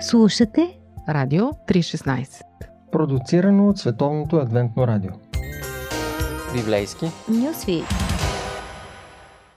Слушате Радио 316, продуцирано от Световното адвентно радио. Библейски Нюсфит.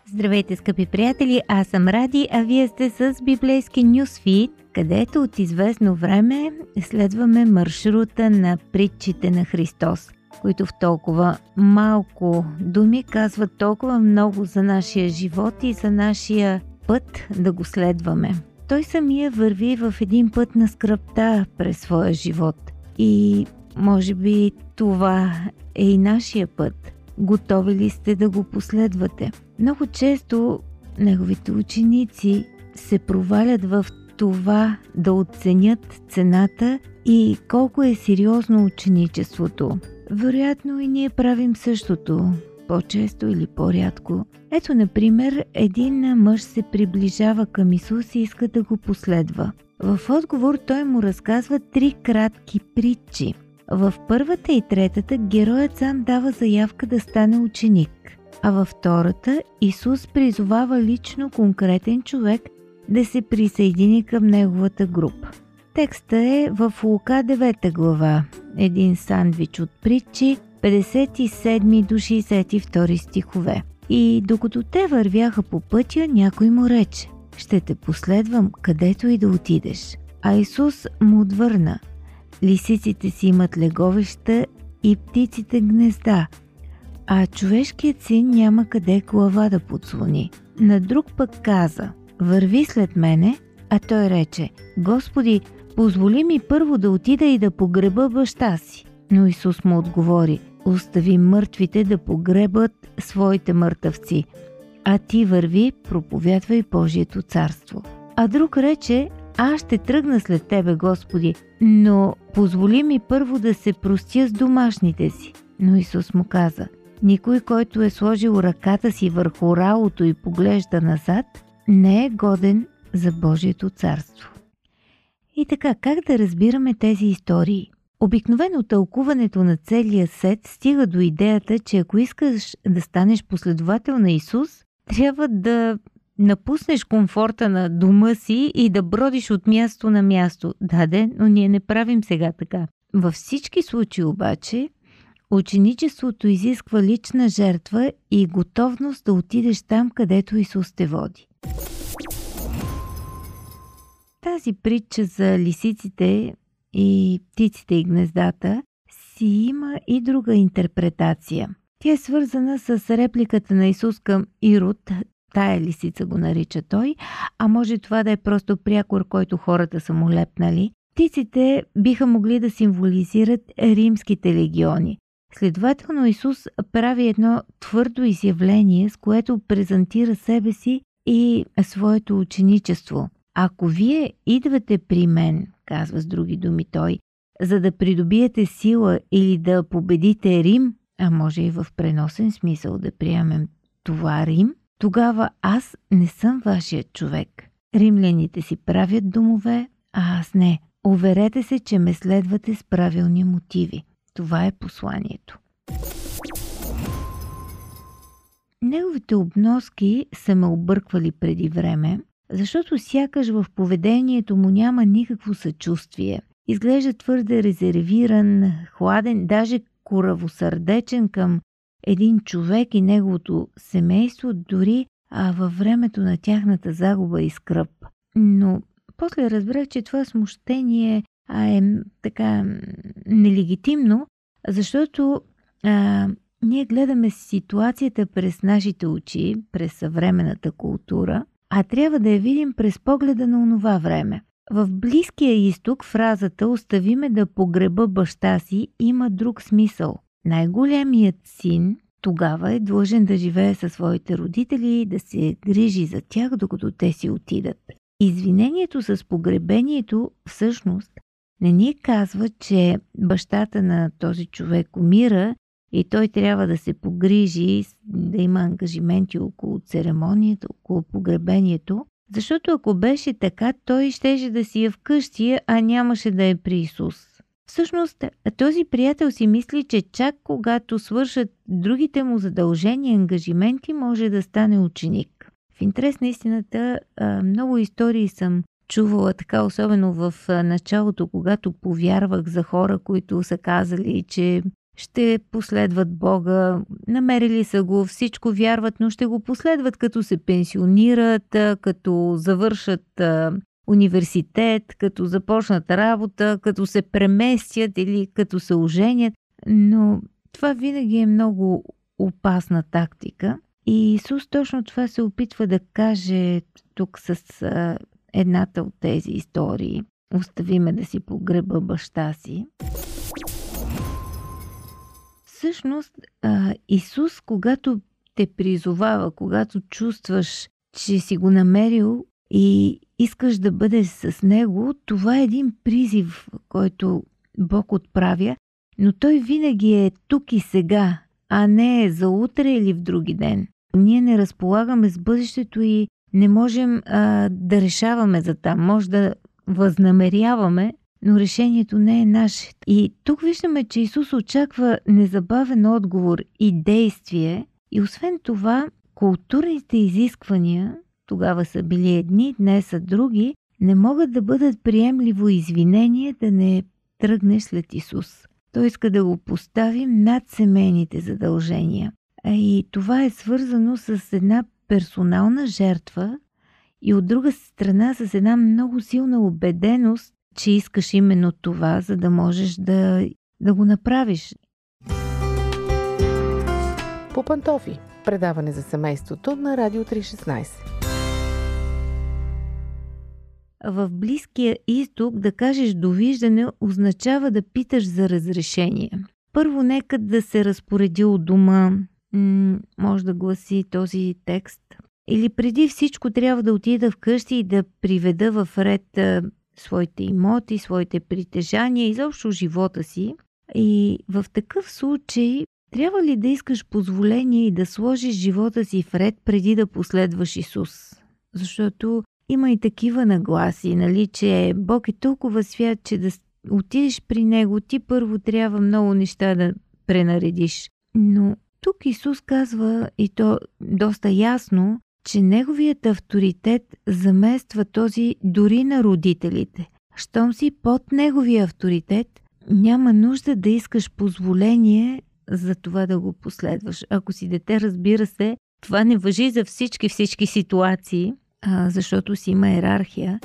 Здравейте, скъпи приятели, аз съм Ради, а вие сте с Библейски Нюсфит, където от известно време следваме маршрута на Притчите на Христос, които в толкова малко думи казват толкова много за нашия живот и за нашия път да го следваме. Той самия върви в един път на скръпта през своя живот. И може би това е и нашия път. Готови ли сте да го последвате? Много често неговите ученици се провалят в това да оценят цената и колко е сериозно ученичеството. Вероятно и ние правим същото, по-често или по-рядко. Ето, например, един мъж се приближава към Исус и иска да го последва. В отговор той му разказва 3 кратки притчи. В първата и третата героят сам дава заявка да стане ученик, а във втората Исус призовава лично конкретен човек да се присъедини към неговата група. Текста е в Лука 9 глава, един сандвич от притчи, 57 до 62 стихове. И докато те вървяха по пътя, някой му рече: „Ще те последвам, където и да отидеш.“ А Исус му отвърна: „Лисиците си имат леговища и птиците гнезда, а човешкият син няма къде глава да подслони.“ На друг пък каза: „Върви след мене.“ А той рече: „Господи, позволи ми първо да отида и да погреба баща си.“ Но Исус му отговори: „Остави мъртвите да погребат своите мъртъвци, а ти върви, проповядвай Божието царство.“ А друг рече: „Аз ще тръгна след Тебе, Господи, но позволи ми първо да се простя с домашните си.“ Но Исус му каза: „Никой, който е сложил ръката си върху ралото и поглежда назад, не е годен за Божието царство.“ И така, как да разбираме тези истории? Обикновено тълкуването на целия сет стига до идеята, че ако искаш да станеш последовател на Исус, трябва да напуснеш комфорта на дома си и да бродиш от място на място. Да, но ние не правим сега така. Във всички случаи обаче, ученичеството изисква лична жертва и готовност да отидеш там, където Исус те води. Тази притча за лисиците и птиците и гнездата си има и друга интерпретация. Тя е свързана с репликата на Исус към Ирод, тая лисица го нарича той, а може това да е просто прякор, който хората са му лепнали. Птиците биха могли да символизират римските легиони. Следователно Исус прави едно твърдо изявление, с което презентира себе си и своето ученичество. „Ако вие идвате при мен“, казва с други думи той, „за да придобиете сила или да победите Рим“, а може и в преносен смисъл да приемем това Рим, „тогава аз не съм вашият човек. Римляните си правят домове, а аз не. Уверете се, че ме следвате с правилни мотиви.“ Това е посланието. Неговите обноски са ме обърквали преди време, защото сякаш в поведението му няма никакво съчувствие. Изглежда твърде резервиран, хладен, даже коравосърдечен към един човек и неговото семейство, дори във времето на тяхната загуба и скръб. Но после разбрах, че това смущение е така нелегитимно, защото ние гледаме ситуацията през нашите очи, през съвременната култура, а трябва да я видим през погледа на онова време. В Близкия изток фразата „остави ме да погреба баща си“ има друг смисъл. Най-големият син тогава е длъжен да живее със своите родители и да се грижи за тях, докато те си отидат. Извинението с погребението всъщност не ни казва, че бащата на този човек умира и той трябва да се погрижи, да има ангажименти около церемонията, около погребението, защото ако беше така, той щеше да си е вкъщи, а нямаше да е при Исус. Всъщност, този приятел си мисли, че чак когато свършат другите му задължения и ангажименти, може да стане ученик. В интерес на истината, много истории съм чувала така, особено в началото, когато повярвах, за хора, които са казали, че ще последват Бога, намерили са го, всичко вярват, но ще го последват като се пенсионират, като завършат университет, като започнат работа, като се преместят или като се оженят. Но това винаги е много опасна тактика. И Исус точно това се опитва да каже тук с едната от тези истории. Остави ме да си погреба баща си. Всъщност, Исус, когато те призовава, когато чувстваш, че си го намерил и искаш да бъдеш с него, това е един призив, който Бог отправя, но той винаги е тук и сега, а не е за утре или в други ден. Ние не разполагаме с бъдещето и не можем да решаваме за там, може да възнамеряваме, но решението не е наше. И тук виждаме, че Исус очаква незабавен отговор и действие, и освен това културните изисквания, тогава са били едни, днес са други, не могат да бъдат приемливо извинение да не тръгнеш след Исус. Той иска да го поставим над семейните задължения. И това е свързано с една персонална жертва и от друга страна с една много силна убеденост, че искаш именно това, за да можеш да го направиш. По пантофи. Предаване за семейството на Радио 316. В Близкия изток да кажеш довиждане означава да питаш за разрешение. Първо нека да се разпореди от дома, може да гласи този текст. Или преди всичко трябва да отида вкъщи и да приведа в ред своите имоти, своите притежания, изобщо живота си. И в такъв случай трябва ли да искаш позволение и да сложиш живота си в ред преди да последваш Исус? Защото има и такива нагласи, нали, че Бог е толкова свят, че да отидеш при Него, ти първо трябва много неща да пренаредиш. Но тук Исус казва, и то доста ясно, че Неговият авторитет замества този дори на родителите. Щом си под Неговия авторитет, няма нужда да искаш позволение за това да го последваш. Ако си дете, разбира се, това не важи за всички ситуации, защото си има йерархия.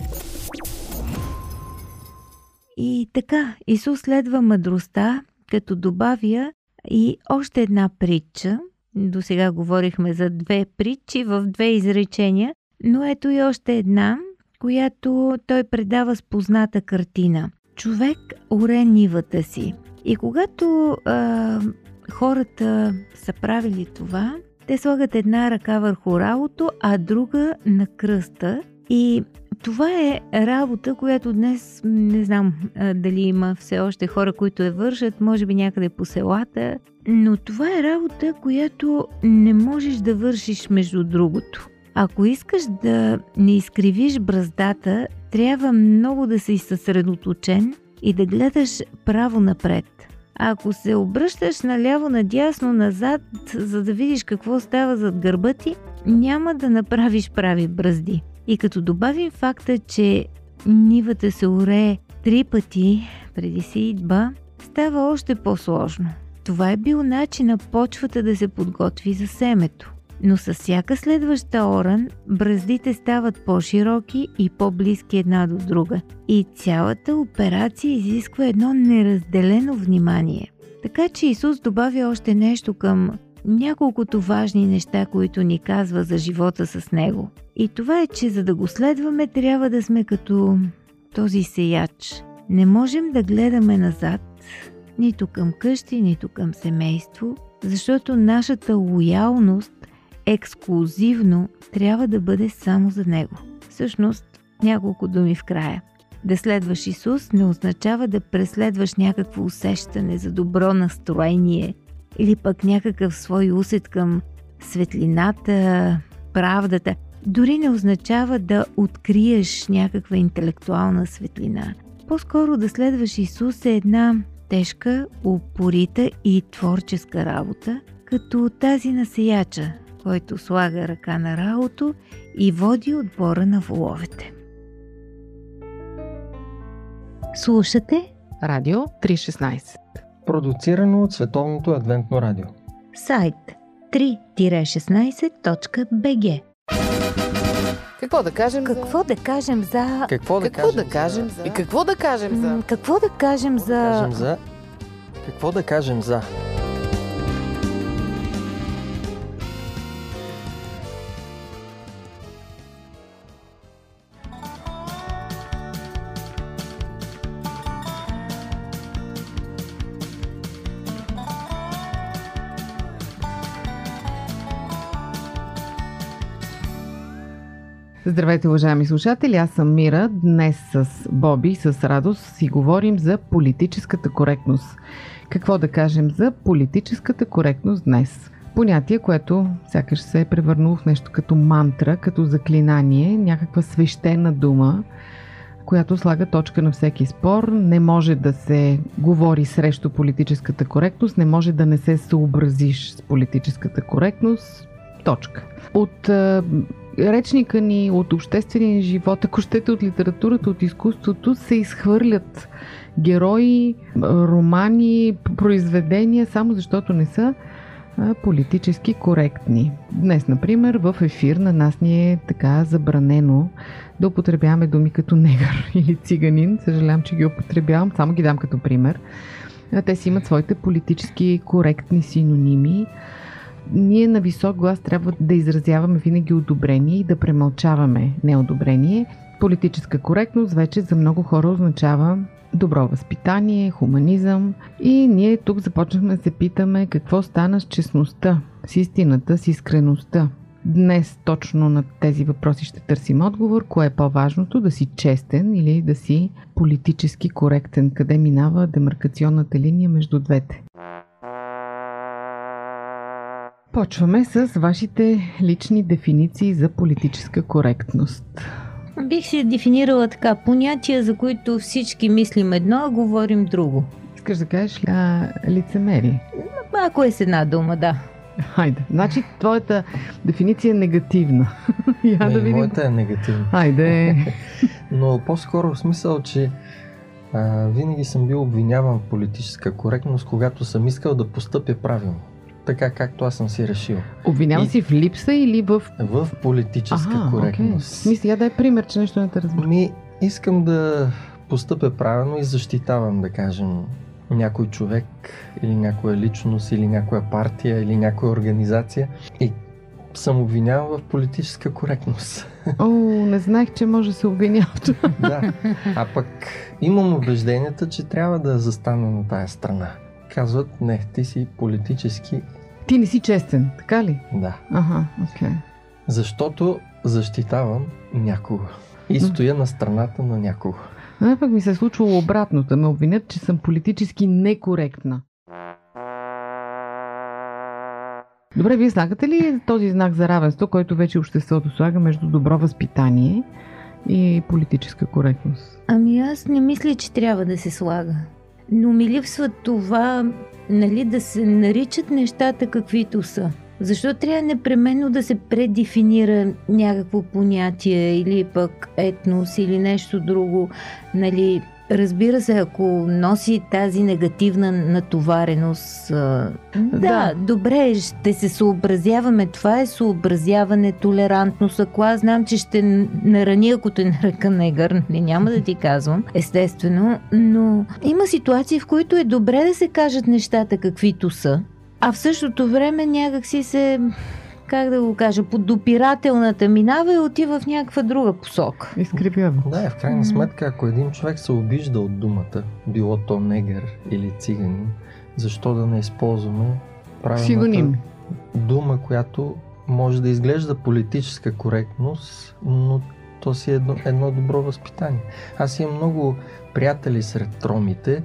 И така, Исус следва мъдростта, като добавя и още една притча. До сега говорихме за две притчи в две изречения, но ето и още една, която той предава с позната картина. Човек оре нивата си. И когато хората са правили това, те слагат една ръка върху ралото, а друга на кръста. И това е работа, която днес, не знам дали има все още хора, които я вършат, може би някъде по селата, но това е работа, която не можеш да вършиш между другото. Ако искаш да не изкривиш браздата, трябва много да си съсредоточен и да гледаш право напред. А ако се обръщаш наляво, надясно, назад, за да видиш какво става зад гърба ти, няма да направиш прави бразди. И като добавим факта, че нивата се орее 3 пъти преди сеитба, става още по-сложно. Това е бил начин на почвата да се подготви за семето. Но с всяка следваща оран, браздите стават по-широки и по-близки една до друга. И цялата операция изисква едно неразделено внимание. Така че Исус добави още нещо към няколкото важни неща, които ни казва за живота с Него. И това е, че за да го следваме, трябва да сме като този сеяч. Не можем да гледаме назад, нито към къщи, нито към семейство, защото нашата лоялност ексклузивно трябва да бъде само за Него. Всъщност, няколко думи в края. Да следваш Исус не означава да преследваш някакво усещане за добро настроение или пък някакъв свой усет към светлината, правдата. Дори не означава да откриеш някаква интелектуална светлина. По-скоро да следваш Исус е една тежка, упорита и творческа работа, като тази на сеяча, който слага ръка на ралото и води отбора на воловете. Слушате Радио 316, продуцирано от Световното адвентно радио. Сайт 3-16.bg. Какво да кажем за... Здравейте, уважаеми слушатели, аз съм Мира. Днес с Боби и с радост си говорим за политическата коректност. Какво да кажем за политическата коректност днес? Понятие, което сякаш се е превърнало в нещо като мантра, като заклинание, някаква свещена дума, която слага точка на всеки спор. Не може да се говори срещу политическата коректност, не може да не се съобразиш с политическата коректност. Точка. От речника ни, от обществения живот, ако щете от литературата, от изкуството, се изхвърлят герои, романи, произведения, само защото не са политически коректни. Днес, например, в ефир на нас ни е така забранено да употребяваме думи като негър или циганин. Съжалявам, че ги употребявам, само ги дам като пример. Те си имат своите политически коректни синоними. Ние на висок глас трябва да изразяваме винаги одобрение и да премълчаваме неодобрение. Политическа коректност вече за много хора означава добро възпитание, хуманизъм. И ние тук започнахме да се питаме какво стана с честността, с истината, с искреността. Днес точно на тези въпроси ще търсим отговор. Кое е по-важното? Да си честен или да си политически коректен? Къде минава демаркационната линия между двете? Почваме с вашите лични дефиниции за политическа коректност. Бих се дефинирала така: понятия, за които всички мислим едно, а говорим друго. Искаш да кажеш лицемерие? Ако е с една дума, да. Хайде, значи твоята дефиниция е негативна. Моята е негативна. Хайде. Но по-скоро в смисъл, че винаги съм бил обвиняван в политическа коректност, когато съм искал да постъпя правилно. Така както аз съм си решил. Обвинявам си в липса или в политическа коректност. Okay. Мисля, я дай пример, че нещо не те разбира. Искам да постъпя правилно и защитавам, да кажем, някой човек или някоя личност, или някоя партия, или някоя организация, и съм обвинявам в политическа коректност. Не знаех, че може да се обвинявам. Да, а пък имам убежденията, че трябва да застана на тая страна. Казват, не, ти си политически... Ти не си честен, така ли? Да. Ага, окей. Защото защитавам някого. И стоя на страната на някого. А пък ми се е случило обратното, да ме обвинят, че съм политически некоректна. Добре, вие слагате ли този знак за равенство, който вече обществото слага между добро възпитание и политическа коректност? Аз не мисля, че трябва да се слага. Но ми липсва това, да се наричат нещата каквито са. Защо трябва непременно да се предефинира някакво понятие или пък етнос или нещо друго? Разбира се, ако носи тази негативна натовареност, да, добре, ще се съобразяваме. Това е съобразяване, толерантност. Ако аз знам, че ще нарани, ако те наръка негър, няма да ти казвам, естествено, но има ситуации, в които е добре да се кажат нещата каквито са, а в същото време някакси се... как да го кажа, подопирателната минава и отива в някаква друга посока. Изкривява. Да, в крайна сметка, ако един човек се обижда от думата, било то негър или циганин, защо да не използваме правилната дума, която може да изглежда политическа коректност, но то си е едно добро възпитание. Аз имам много приятели сред ромите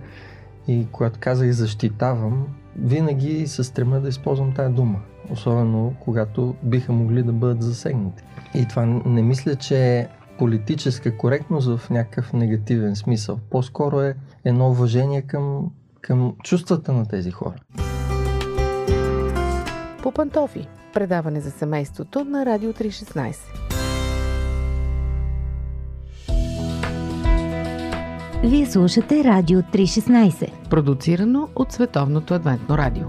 и когато казах защитавам, винаги се стремя да използвам тая дума. Особено когато биха могли да бъдат засегнати. И това не мисля, че е политическа коректност в някакъв негативен смисъл. По-скоро е едно уважение към чувствата на тези хора. По пантофи. Предаване за семейството на Радио 316. Вие слушате Радио 316, продуцирано от Световното адвентно радио.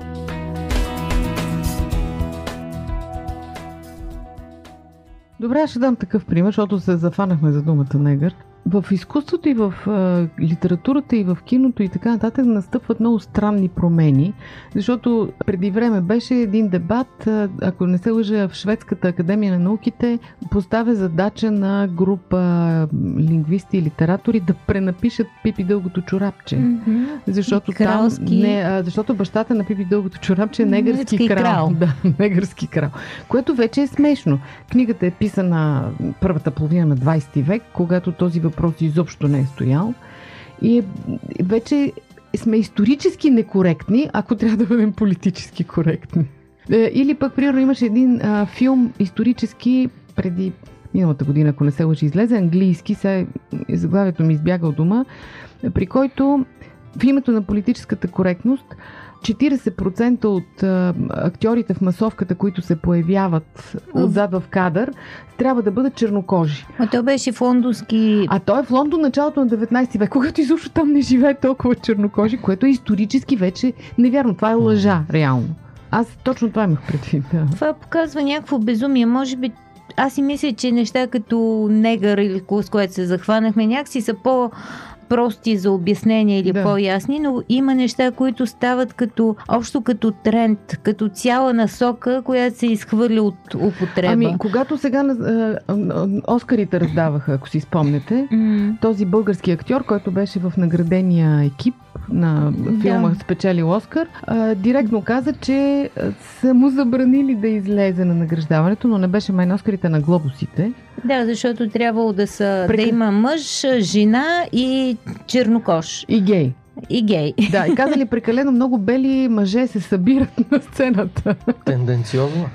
Добре, ще дам такъв пример, защото се зафанахме за думата негър. В изкуството и в литературата и в киното и така нататък настъпват много странни промени, защото преди време беше един дебат, ако не се лъжа, в Шведската Академия на науките поставя задача на група лингвисти и литератори да пренапишат Пипи Дългото Чурапче. Mm-hmm. Защото защото бащата на Пипи Дългото Чурапче е негърски крал. Да, негърски крал. Което вече е смешно. Книгата е писана първата половина на 20 век, когато този въпрос изобщо не е стоял. И вече сме исторически некоректни, ако трябва да бъдем политически коректни. Или пък, примерно, имаше един филм исторически преди миналата година, ако не се лъжи, излезе английски, сега заглавието ми избяга от дома, при който в името на политическата коректност 40% от актьорите в масовката, които се появяват отзад в кадър, трябва да бъдат чернокожи. А той беше в лондонски... А той е в Лондон началото на 19 век, когато изобщо там не живее толкова чернокожи, което е исторически вече невярно. Това е лъжа, реално. Аз точно това имах предвид. Да. Това показва някакво безумие. Може би аз си мисля, че неща като негър или с което се захванахме, някакси са по... прости за обяснение или по-ясни, но има неща, които стават като общо като тренд, като цяла насока, която се изхвърля от употреба. Ами, когато сега Оскарите раздаваха, ако си спомнете, този български актьор, който беше в наградения екип на филма спечелил Оскар, директно каза, че са му забранили да излезе на награждаването, но не беше май на Оскарите, на глобусите. Да, защото трябвало да са да има мъж, жена и чернокож. И гей. И гей. Да, и казали, прекалено много бели мъже се събират на сцената. Тенденциозно.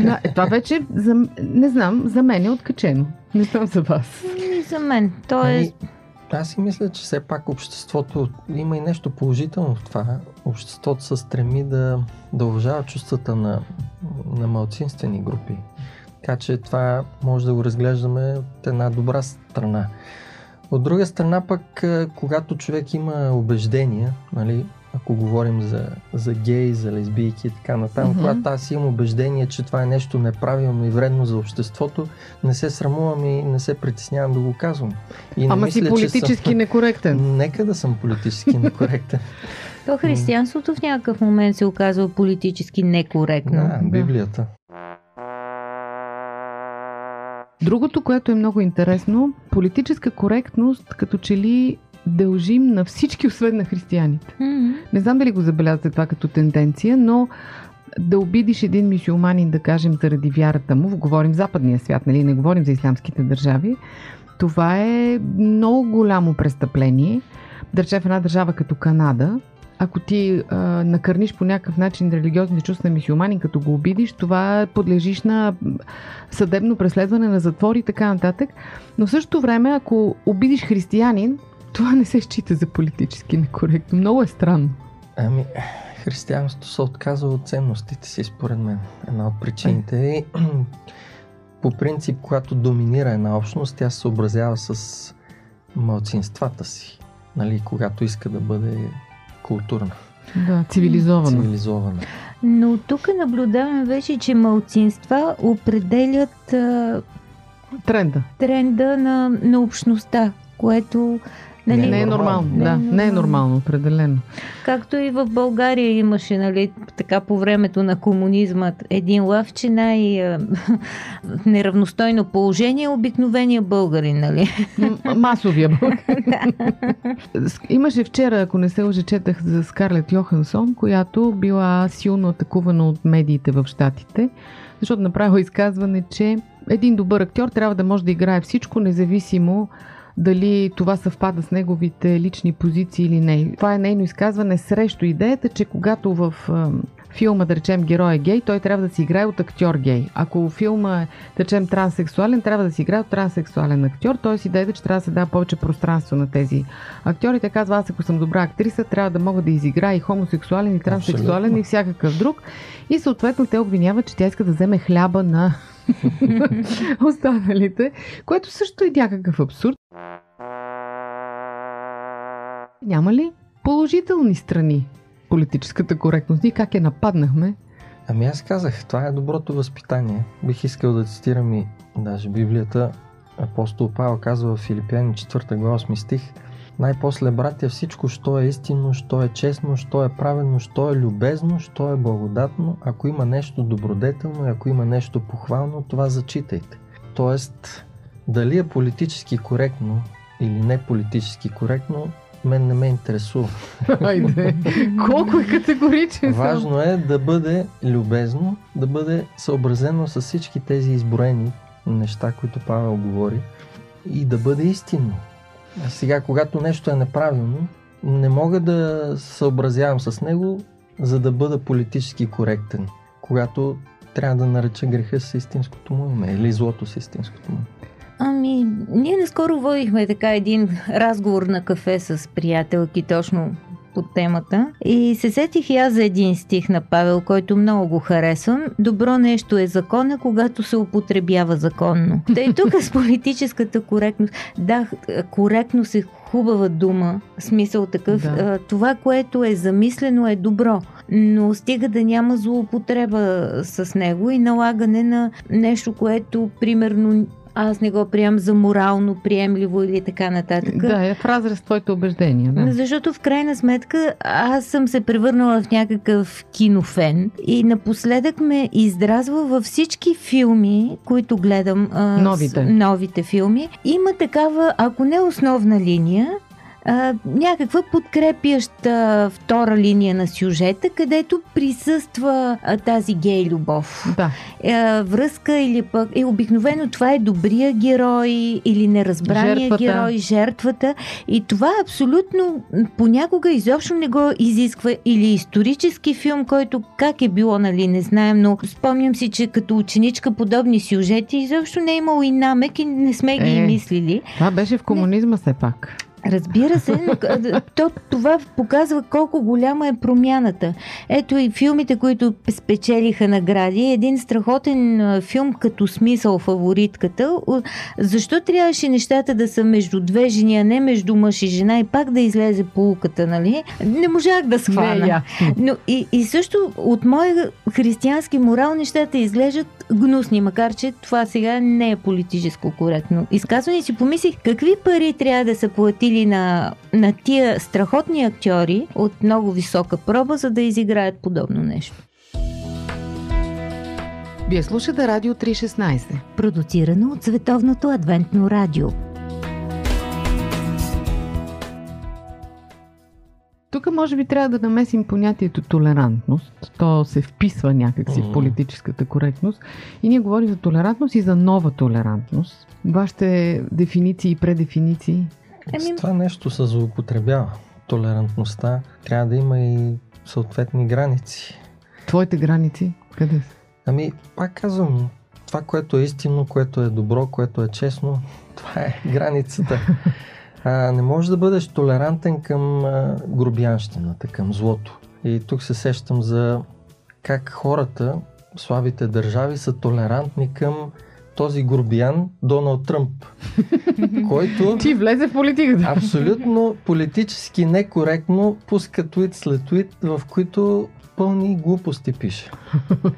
Да, това вече, не знам, за мен е откачено. Не знам за вас. И за мен. Тоест... Аз си мисля, че все пак обществото има и нещо положително в това. Обществото се стреми да уважава чувствата на малцинствени групи. Така че това може да го разглеждаме от една добра страна. От друга страна пък, когато човек има убеждения, нали, ако говорим за гей, за лесбийки и така нататък, когато аз имам убеждение, че това е нещо неправилно и вредно за обществото, не се срамувам и не се притеснявам да го казвам. И не мисля, си политически некоректен. Нека да съм политически некоректен. То християнството в някакъв момент се оказва политически некоректно. Да, Библията. Другото, което е много интересно, политическа коректност, като че ли дължим на всички, освен на християните. Mm-hmm. Не знам дали го забелязвате това като тенденция, но да обидиш един мюсюлманин, да кажем, заради вярата му, говорим западния свят, нали, не говорим за ислямските държави, това е много голямо престъпление. Да речем в една държава като Канада, ако ти накърниш по някакъв начин религиозните чувства на мюсюлманин, като го обидиш, това подлежиш на съдебно преследване, на затвор и така нататък. Но в същото време, ако обидиш християнин, това не се счита за политически некоректно. Много е странно. Ами, християнството се отказва от ценностите си, според мен. Една от причините е, по принцип, когато доминира една общност, тя се съобразява с малцинствата си. Нали, когато иска да бъде културна. Да, цивилизована. Но тук наблюдаваме вече, че малцинства определят тренда на общността, което не е нормално. Да, не е нормално, определено. Както и в България имаше, нали, така по времето на комунизма, един лав, че най-неравностойно положение е обикновения българин, нали? Масовия българин. Имаше вчера, ако не се лъжа, четах за Скарлет Йохансон, която била силно атакувана от медиите в Щатите, защото направила изказване, че един добър актьор трябва да може да играе всичко, независимо дали това съвпада с неговите лични позиции или не. Това е нейно изказване срещу идеята, че когато в филма, да речем, герой е гей, той трябва да си играе от актьор гей. Ако филма е, да речем, транссексуален, трябва да си играе от транссексуален актьор. Тоест идеята, че трябва да се дава повече пространство на тези актьори. Те казва, аз ако съм добра актриса, трябва да мога да изиграя и хомосексуален, и транссексуален, абсолютно, и всякакъв друг. И съответно те обвиняват, че тя иска да вземе хляба на останалите, което също е някакъв абсурд. Няма ли положителни страни политическата коректност? И как я нападнахме? Ами аз казах, това е доброто възпитание. Бих искал да цитирам и даже Библията. Апостол Павел казва в Филипяни 4 глава 8 стих: най-после, братя, всичко, що е истинно, що е честно, що е праведно, що е любезно, що е благодатно, ако има нещо добродетелно и ако има нещо похвално, това зачитайте. Тоест, дали е политически коректно или не политически коректно, мен не ме интересува. Айде, колко е категоричен. Важно е да бъде любезно, да бъде съобразено с всички тези изброени неща, които Павел говори, и да бъде истинно. А сега, когато нещо е неправилно, не мога да съобразявам с него, за да бъда политически коректен, когато трябва да нареча греха с истинското му име или злото с истинското му. Ами, ние наскоро водихме така един разговор на кафе с приятелки точно по темата и се сетих и аз за един стих на Павел, който много го харесвам. Добро нещо е закона, когато се употребява законно. Та и тук с политическата коректност. Да, коректност е хубава дума, смисъл такъв. Да. Това, което е замислено, е добро, но стига да няма злоупотреба с него и налагане на нещо, което примерно аз не го приемам за морално приемливо или така нататък. Да, е в разрез с твоите убеждения. Да. Защото в крайна сметка аз съм се превърнала в някакъв кинофен и напоследък ме издразва във всички филми, които гледам. Новите филми. Има такава, ако не основна линия, някаква подкрепяща втора линия на сюжета, където присъства тази гей любов. Да. Връзка или пък обикновено това е добрия герой или неразбрания герой, жертвата. И това абсолютно понякога изобщо не го изисква. Или исторически филм, който как е било, нали, не знаем, но спомням си, че като ученичка подобни сюжети изобщо не е имало и намек и не сме ги и мислили. Това беше в комунизма все пак. Разбира се, но това показва колко голяма е промяната. Ето и филмите, които спечелиха награди. Един страхотен филм като Смисъл, фаворитката. Защо трябваше нещата да са между две жени, а не между мъж и жена и пак да излезе поуката, нали? Не можах да схвана. Но и също от моя християнски морал нещата изглеждат гнусни, макар че това сега не е политически коректно изказване. Си помислих какви пари трябва да са платили на тия страхотни актьори от много висока проба, за да изиграят подобно нещо. Вие слушате Радио 316, продуцирано от Световното адвентно радио. Тук може би трябва да намесим понятието толерантност. То се вписва някакси в политическата коректност. И ние говорим за толерантност и за нова толерантност. Вашите дефиниции и предефиниции? С това нещо се злоупотребява. Толерантността трябва да има и съответни граници. Твоите граници? Къде са? Ами, пак казвам, това, което е истинно, което е добро, което е честно, това е границата. Не можеш да бъдеш толерантен към грубянщината, към злото. И тук се сещам за как хората, слабите държави, са толерантни към този грубиян Доналд Тръмп, който ти влезе в политиката. Абсолютно политически некоректно пуска твит след твит, в които пълни глупости пише.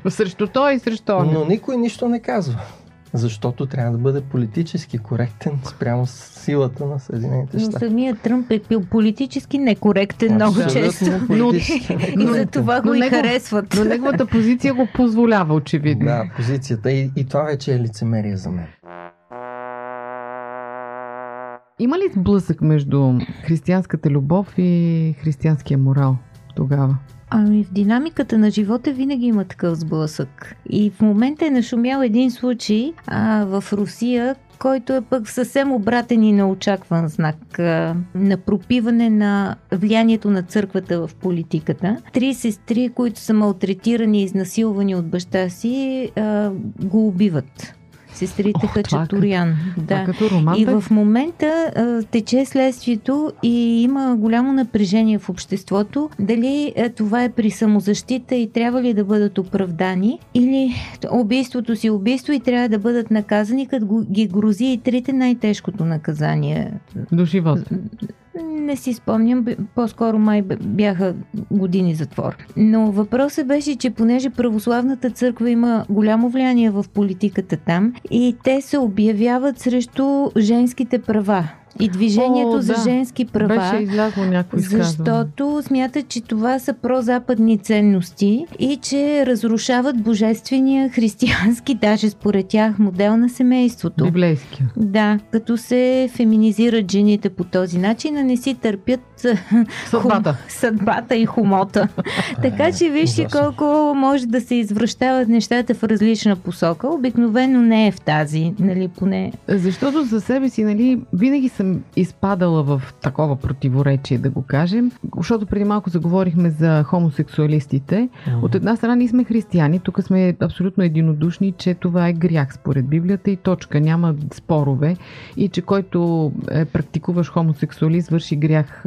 Срещу той и срещу он. Но никой нищо не казва, защото трябва да бъде политически коректен спрямо с силата на Съединените щати. Но самия Тръмп е бил политически некоректен много често. И за това го и харесват. Но неговата позиция го позволява, очевидно. Да, позицията. И това вече е лицемерие за мен. Има ли сблъсък между християнската любов и християнския морал тогава? Ами в динамиката на живота винаги има такъв сблъсък. И в момента е нашумял един случай в Русия, който е пък съвсем обратен и неочакван знак на пропиване на влиянието на църквата в политиката. 3 сестри, които са малтретирани и изнасилвани от баща си, го убиват. Сестрите Хачатурян. Да. И в момента тече следствието и има голямо напрежение в обществото. Дали това е при самозащита и трябва ли да бъдат оправдани, или убийството си убийство и трябва да бъдат наказани, като ги грози и трите най-тежкото наказание. До живота. не си спомням, по-скоро май бяха години затвор. Но въпросът беше, че понеже православната църква има голямо влияние в политиката там и те се обявяват срещу женските права. И движението за женски права. Беше излязло някакво изказване. Защото смятат, че това са прозападни ценности и че разрушават божествения християнски, даже според тях, модел на семейството. Библейски. Да, като се феминизират жените по този начин, а не си търпят съдбата и хумота. Така че вижте колко може да се извръщават нещата в различна посока. Обикновено не е в тази, нали, поне. Защото за себе си, нали, винаги съм изпадала в такова противоречие, да го кажем, защото преди малко заговорихме за хомосексуалистите. От една страна ние сме християни, тук сме абсолютно единодушни, че това е грях според Библията и точка, няма спорове, и че който е практикуваш хомосексуалист върши грях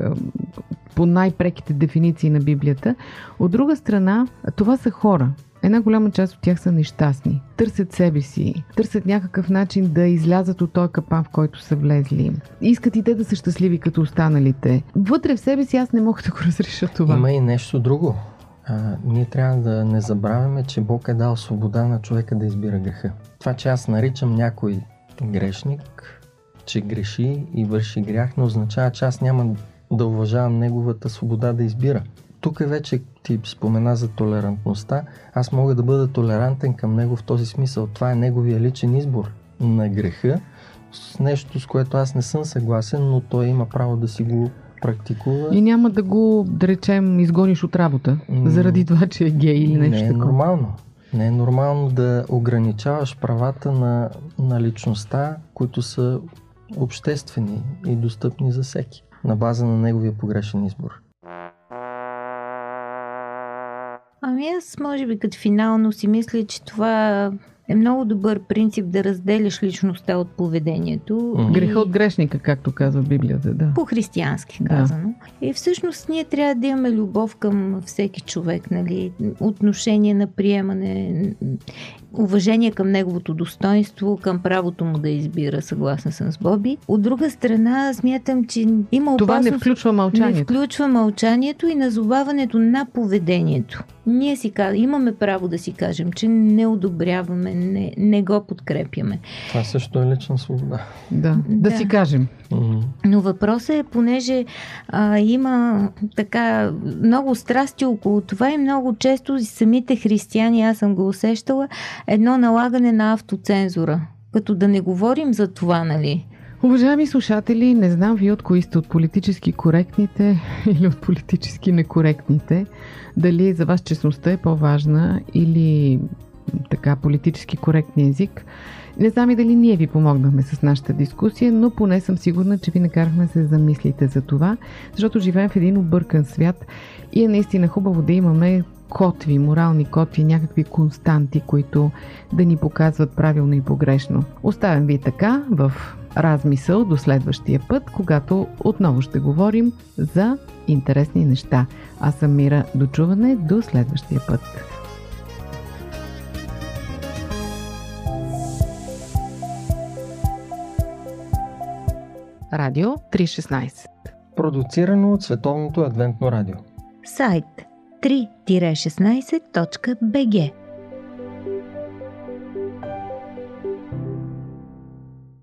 по най-преките дефиниции на Библията. От друга страна, това са хора. Една голяма част от тях са нещастни. Търсят себе си, търсят някакъв начин да излязат от този капан, в който са влезли. Искат и те да са щастливи като останалите. Вътре в себе си аз не мога да го разреша това. Има и нещо друго. Ние трябва да не забравяме, че Бог е дал свобода на човека да избира греха. Това, че аз наричам някой грешник, че греши и върши грях, не означава, че аз няма да уважавам неговата свобода да избира. Тук вече ти спомена за толерантността. Аз мога да бъда толерантен към него в този смисъл. Това е неговия личен избор на греха, с нещо, с което аз не съм съгласен, но той има право да си го практикува. И няма да го, да речем, изгониш от работа, заради това, че е гей или нещо такова. Не е нормално. Не е нормално да ограничаваш правата на личността, които са обществени и достъпни за всеки, на база на неговия погрешен избор. Ами аз, може би, като финално си мисля, че това е много добър принцип да разделиш личността от поведението. Греха от грешника, както казва Библията, да. По-християнски казано. Да. И всъщност ние трябва да имаме любов към всеки човек, нали, отношение на приемане, уважение към неговото достоинство, към правото му да избира, съгласна съм с Боби. От друга страна, смятам, че има опасност... Това не включва мълчанието. Не включва мълчанието и назоваването на поведението. Ние имаме право да си кажем, че не одобряваме, не го подкрепяме. Това също е лична свобода. Да си кажем. Но въпросът е, понеже има така много страсти около това и много често самите християни, аз съм го усещала, едно налагане на автоцензура. Като да не говорим за това, нали? Уважаеми слушатели, не знам вие от кои сте, от политически коректните или от политически некоректните, дали за вас честността е по-важна или така политически коректния език. Не знам и дали ние ви помогнахме с нашата дискусия, но поне съм сигурна, че ви накарахме се замислите за това, защото живеем в един объркан свят и е наистина хубаво да имаме котви, морални котви, някакви константи, които да ни показват правилно и погрешно. Оставям ви така в размисъл до следващия път, когато отново ще говорим за интересни неща. Аз съм Мира. Дочуване до следващия път. Радио 316. Продуцирано от Световното адвентно радио. Сайт 3-16.bg